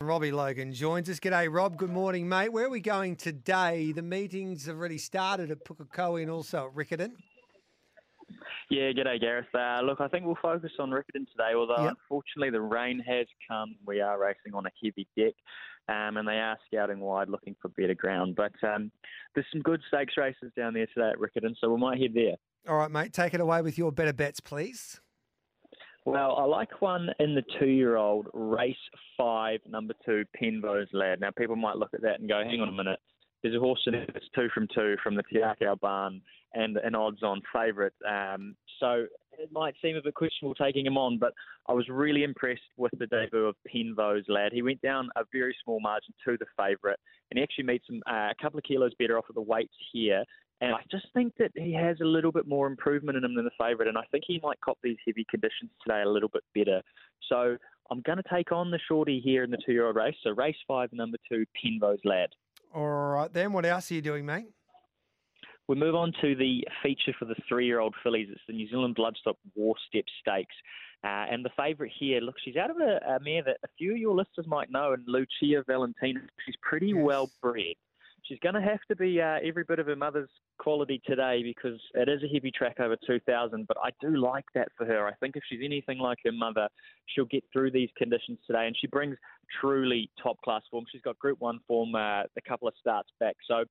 Robbie Logan joins us. G'day, Rob. Good morning, mate. Where are we going today? The meetings have already started at Pukekohe and also at Riccarton. Yeah, g'day, Gareth. Look, I think we'll focus on Riccarton today, although unfortunately the rain has come. We are racing on a heavy deck, and they are scouting wide looking for better ground. But there's some good stakes races down there today at Riccarton, so we might head there. All right, mate. Take it away with your better bets, please. Well, I like one in the 2-year-old, race 5, number 2, Pembo's Lad. Now, people might look at that and go, hang on a minute. There's a horse in it that's 2 from 2 from the Tiakau barn and an odds-on favourite. So it might seem a bit questionable taking him on, but I was really impressed with the debut of Pembo's Lad. He went down a very small margin to the favourite, and he actually made a couple of kilos better off of the weights here. And I just think that he has a little bit more improvement in him than the favourite, and I think he might cop these heavy conditions today a little bit better. So I'm going to take on the shorty here in the 2-year-old race. So race 5, number 2, Pembo's Lad. All right, then. What else are you doing, mate? We move on to the feature for the 3-year-old fillies. It's the New Zealand Bloodstock War Step Stakes. And the favourite here, look, she's out of a mare that a few of your listeners might know, and Lucia Valentina. She's pretty well bred. She's going to have to be every bit of her mother's quality today because it is a heavy track over 2,000, but I do like that for her. I think if she's anything like her mother, she'll get through these conditions today, and she brings truly top-class form. She's got Group 1 form a couple of starts back. So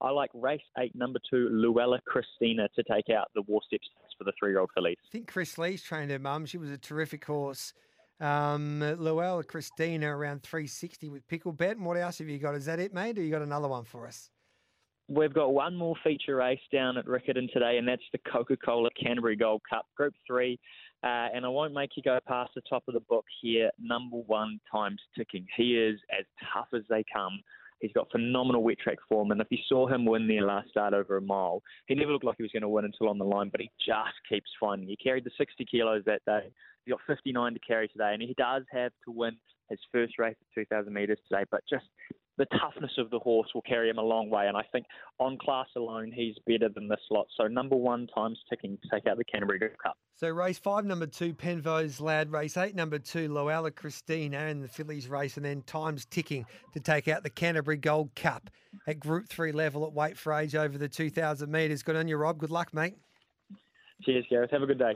I like race 8, number 2, Luella Christina to take out the War Steps for the 3-year-old fillies. I think Chris Lee's trained her mum. She was a terrific horse. Luella Christina around 360 with Pickle Bet. And what else have you got? Is that it, mate? Or you got another one for us? We've got one more feature race down at Riccarton today, and that's the Coca-Cola Canterbury Gold Cup, Group 3. And I won't make you go past the top of the book here. Number 1, Time's Ticking. He is as tough as they come. He's got phenomenal wet track form, and if you saw him win their last start over a mile, he never looked like he was going to win until on the line, but he just keeps finding. He carried the 60 kilos that day. He got 59 to carry today, and he does have to win his first race at 2,000 metres today, but just the toughness of the horse will carry him a long way, and I think on class alone, he's better than this lot. So number 1, Time's Ticking to take out the Canterbury Gold Cup. So race 5, number 2, Pembo's Lad, race 8, number 2, Luella Christina in the fillies race, and then Time's Ticking to take out the Canterbury Gold Cup at Group 3 level at weight for age over the 2,000 metres. Good on you, Rob. Good luck, mate. Cheers, Gareth. Have a good day.